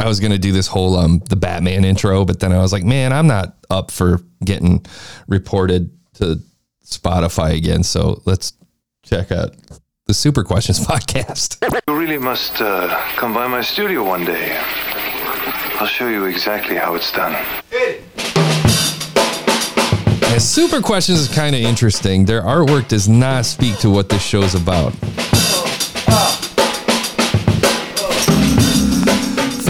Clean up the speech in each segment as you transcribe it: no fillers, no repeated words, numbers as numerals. I was going to do this whole, the Batman intro, but then I was like, man, I'm not up for getting reported to Spotify again. So let's check out the Super Questions podcast. You really must come by my studio one day. I'll show you exactly how it's done. Hey. And Super Questions is kind of interesting. Their artwork does not speak to what this show's about.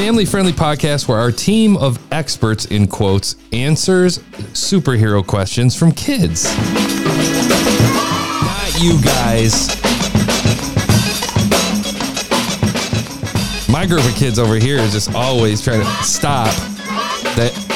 Family-friendly podcast where our team of experts, in quotes, answers superhero questions from kids. Not you guys. My group of kids over here is just always trying to stop that.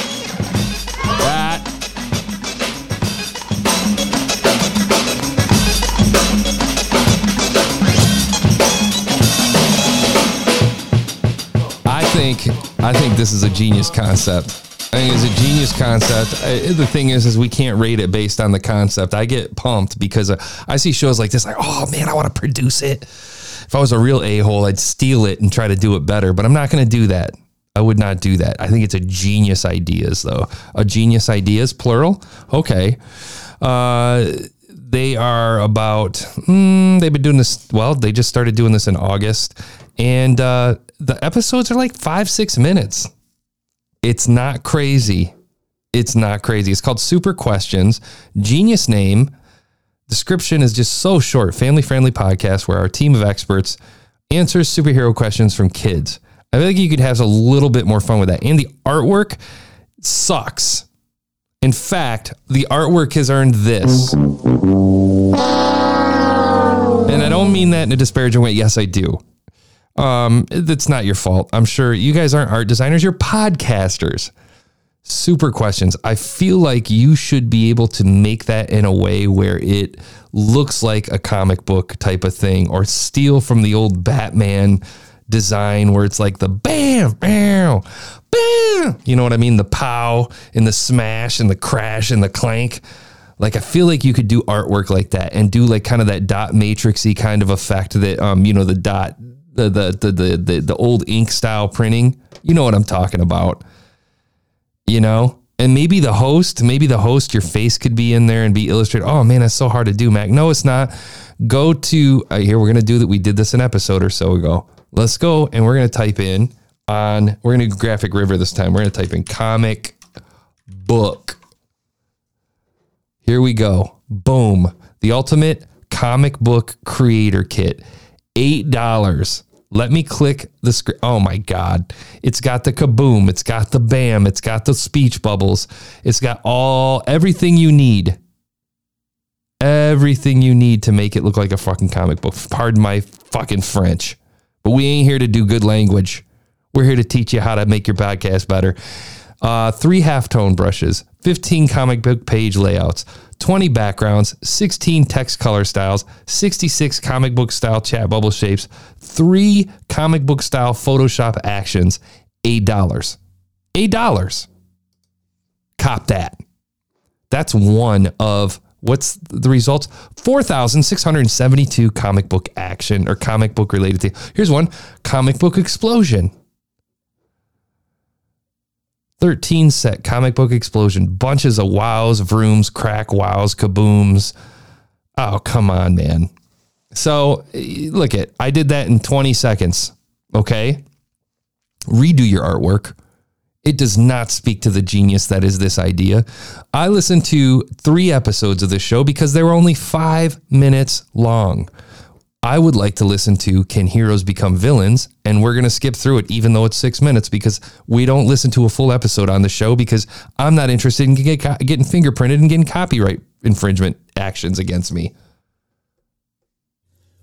I think this is a genius concept. I think it's a genius concept. The thing is we can't rate it based on the concept. I get pumped because I see shows like this, like, oh man, I want to produce it. If I was a real a-hole, I'd steal it and try to do it better, but I'm not going to do that. I would not do that. I think it's a genius ideas, though. A genius ideas, plural? Okay. They are about, they've been doing this, well, they just started doing this in August, and the episodes are like 5-6 minutes. It's not crazy. It's not crazy. It's called Super Questions. Genius name. Description is just so short. Family-friendly podcast where our team of experts answers superhero questions from kids. I feel like you could have a little bit more fun with that. And the artwork sucks. In fact, the artwork has earned this. And I don't mean that in a disparaging way. Yes, I do. That's not your fault. I'm sure you guys aren't art designers. You're podcasters. Super Questions. I feel like you should be able to make that in a way where it looks like a comic book type of thing, or steal from the old Batman design where it's like the bam, bam, bam. You know what I mean? The pow and the smash and the crash and the clank. Like, I feel like you could do artwork like that and do like kind of that dot matrixy kind of effect that, you know, the dot, the old ink style printing, you know what I'm talking about, you know, and maybe the host, your face could be in there and be illustrated. Oh man, that's so hard to do, Mac. No, it's not. Go to here. We're going to do that. We did this an episode or so ago. Let's go. And we're going to type in we're going to do Graphic River this time. We're going to type in comic book. Here we go. Boom. The ultimate comic book creator kit. $8. Let me click the screen. Oh my God. It's got the kaboom. It's got the bam. It's got the speech bubbles. It's got everything you need. Everything you need to make it look like a fucking comic book. Pardon my fucking French, but we ain't here to do good language. We're here to teach you how to make your podcast better. 3 halftone brushes, 15 comic book page layouts, 20 backgrounds, 16 text color styles, 66 comic book style chat bubble shapes, 3 comic book style Photoshop actions, $8. $8. Cop that. That's one of, what's the results? 4,672 comic book action or comic book related to. Here's one, comic book explosion. 13 set comic book explosion, bunches of wows, vrooms, crack wows, kabooms. Oh, come on, man. So look it, I did that in 20 seconds. Okay. Redo your artwork. It does not speak to the genius that is this idea. I listened to 3 episodes of this show because they were only 5 minutes long. I would like to listen to Can Heroes Become Villains? And we're going to skip through it, even though it's 6 minutes, because we don't listen to a full episode on the show because I'm not interested in getting fingerprinted and getting copyright infringement actions against me.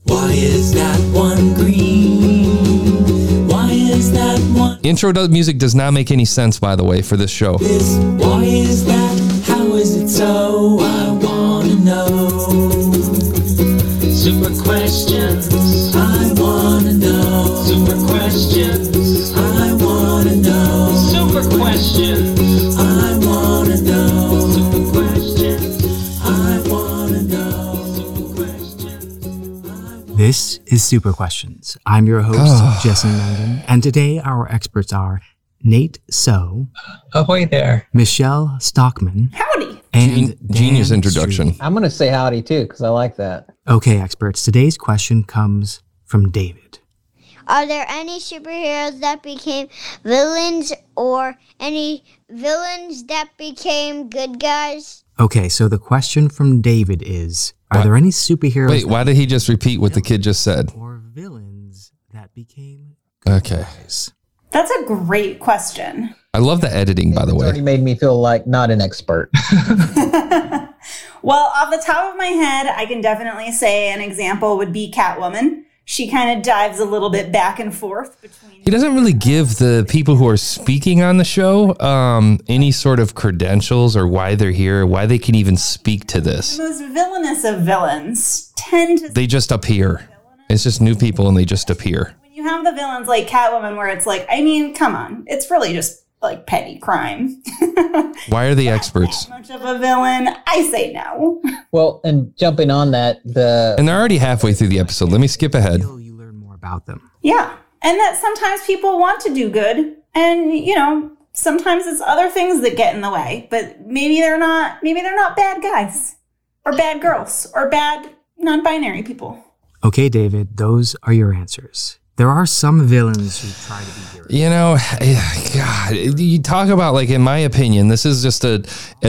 Why is that one green? Why is that one? Intro music does not make any sense, by the way, for this show. This, why is that? How is it so? I want to know. Super Questions, I wanna know. Super Questions, I wanna know. Super Questions, I wanna know. Super Questions, I wanna know. Super Questions, I wanna know. This is is Super Questions. I'm your host, Jessie Mandan, and today our experts are Nate So. Ahoy there. Michelle Stockman. Howdy. And genius introduction. I'm going to say howdy too, because I like that. Okay, experts. Today's question comes from David. Are there any superheroes that became villains or any villains that became good guys? Okay, so the question from David is, are there any superheroes... Wait, why did he just repeat what the kid just said? Or villains that became good guys? That's a great question. I love the editing, by the way. It already made me feel like not an expert. Well, off the top of my head, I can definitely say an example would be Catwoman. She kind of dives a little bit back and forth between. He doesn't really give the people who are speaking on the show any sort of credentials or why they're here, why they can even speak to this. The most villainous of villains tend to... They just appear. It's just new people and they just appear. When you have the villains like Catwoman where it's like, I mean, come on. It's really just like petty crime. Why are the experts? Much of a villain? I say no. Well, and jumping on that, and they're already halfway through the episode. Let me skip ahead. You learn more about them. Yeah, and that sometimes people want to do good, and sometimes it's other things that get in the way. But maybe they're not. Maybe they're not bad guys, or bad girls, or bad non-binary people. Okay, David, those are your answers. There are some villains who try to be heroes. God, you talk about, like, in my opinion, this is just a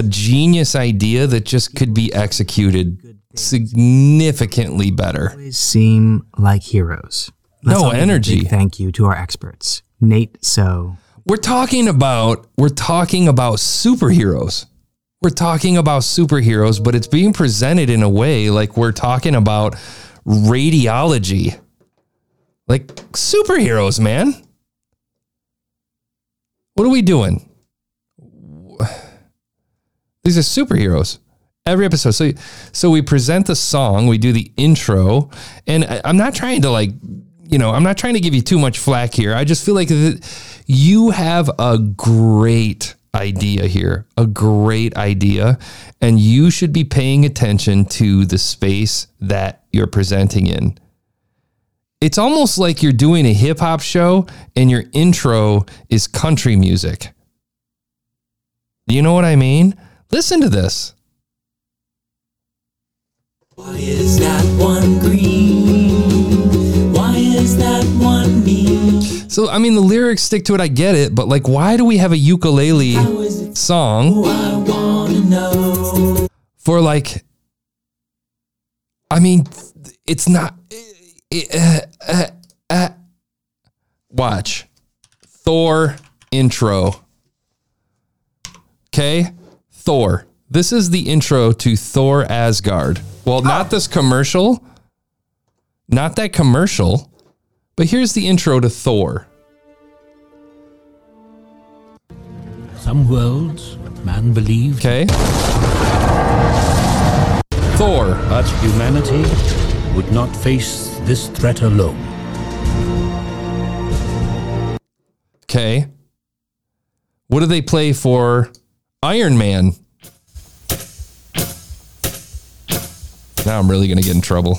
genius idea that just could be executed significantly better. They seem like heroes. Let's energy. Thank you to our experts. Nate So. We're talking about superheroes. We're talking about superheroes, but it's being presented in a way like we're talking about radiology. Like superheroes, man. What are we doing? These are superheroes. Every episode. So we present the song, we do the intro, and I'm not trying to I'm not trying to give you too much flack here. I just feel like you have a great idea here, and you should be paying attention to the space that you're presenting in. It's almost like you're doing a hip hop show and your intro is country music. You know what I mean? Listen to this. Why is that one green? Why is that one me? So, I mean, the lyrics stick to it. I get it. But like, why do we have a ukulele song for like, I mean, it's not... Watch Thor intro. Okay, Thor. This is the intro to Thor Asgard. Well, not this commercial, not that commercial, but here's the intro to Thor. Some worlds, man believes. Okay, Thor. But humanity would not face this threat alone. Okay. What do they play for Iron Man? Now I'm really going to get in trouble.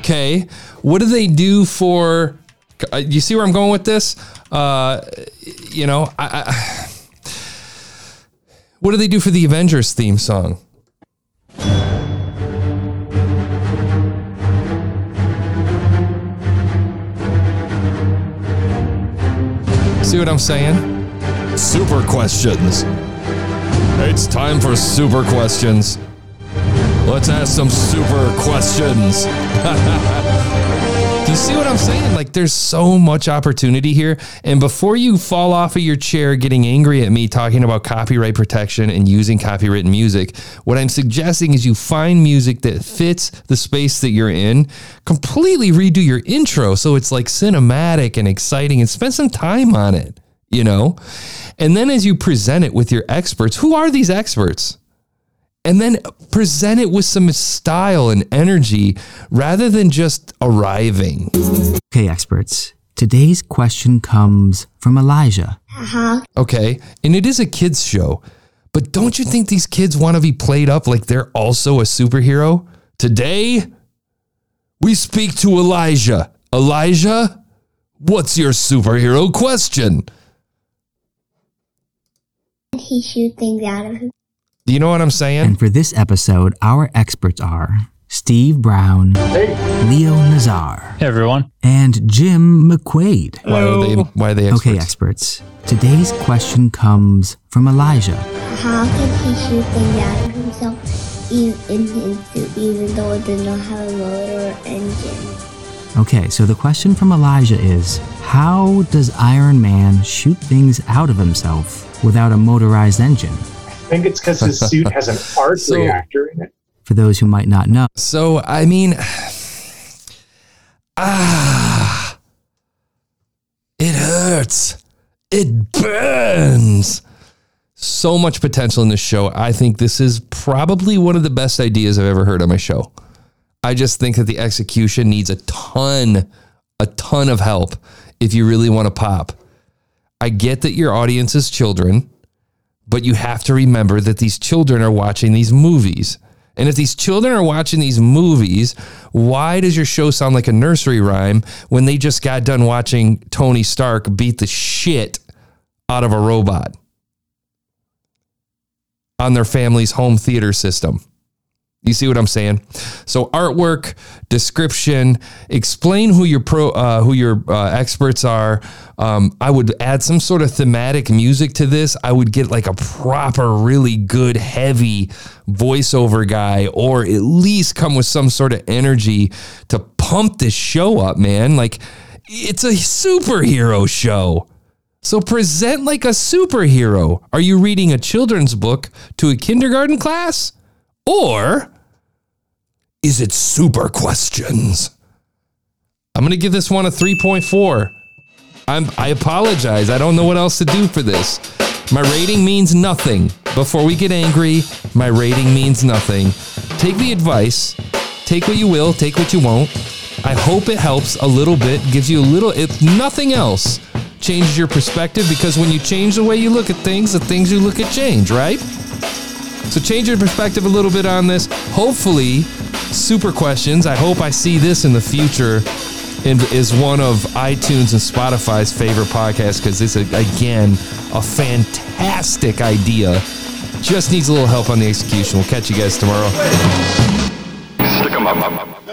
Okay. What do they do for... You see where I'm going with this? What do they do for the Avengers theme song? See what I'm saying? Super questions. It's time for super questions. Let's ask some super questions. Do you see what I'm saying? Like, there's so much opportunity here. And before you fall off of your chair getting angry at me talking about copyright protection and using copywritten music, what I'm suggesting is you find music that fits the space that you're in, completely redo your intro so it's like cinematic and exciting, and spend some time on it, And then as you present it with your experts, who are these experts? And then present it with some style and energy rather than just arriving. Okay, experts. Today's question comes from Elijah. Uh-huh. Okay, and it is a kids' show, but don't you think these kids want to be played up like they're also a superhero? Today, we speak to Elijah. Elijah, what's your superhero question? He shoot things out of him. Do you know what I'm saying? And for this episode, our experts are Steve Brown, hey. Leo Nazar, hey everyone, and Jim McQuaid. Why are they experts? Okay, experts. Today's question comes from Elijah. How can he shoot things out of himself in his suit, even though it does not have a motor or engine? Okay, so the question from Elijah is, how does Iron Man shoot things out of himself without a motorized engine? I think it's because his suit has an arc reactor in it. For those who might not know. So, I mean, it hurts. It burns. So much potential in this show. I think this is probably one of the best ideas I've ever heard on my show. I just think that the execution needs a ton of help if you really want to pop. I get that your audience is children, but you have to remember that these children are watching these movies. And if these children are watching these movies, why does your show sound like a nursery rhyme when they just got done watching Tony Stark beat the shit out of a robot on their family's home theater system? You see what I'm saying? So artwork, description, explain who your experts are. I would add some sort of thematic music to this. I would get like a proper, really good, heavy voiceover guy, or at least come with some sort of energy to pump this show up, man. Like, it's a superhero show. So present like a superhero. Are you reading a children's book to a kindergarten class? Or is it Super Questions? I'm going to give this one a 3.4. I apologize. I don't know what else to do for this. My rating means nothing. Before we get angry, my rating means nothing. Take the advice. Take what you will. Take what you won't. I hope it helps a little bit. Gives you a little, if nothing else, changes your perspective. Because when you change the way you look at things, the things you look at change, right? So change your perspective a little bit on this. Hopefully, Super Questions, I hope I see this in the future, and is one of iTunes and Spotify's favorite podcasts, because it's, again, a fantastic idea. Just needs a little help on the execution. We'll catch you guys tomorrow. Stick 'em up.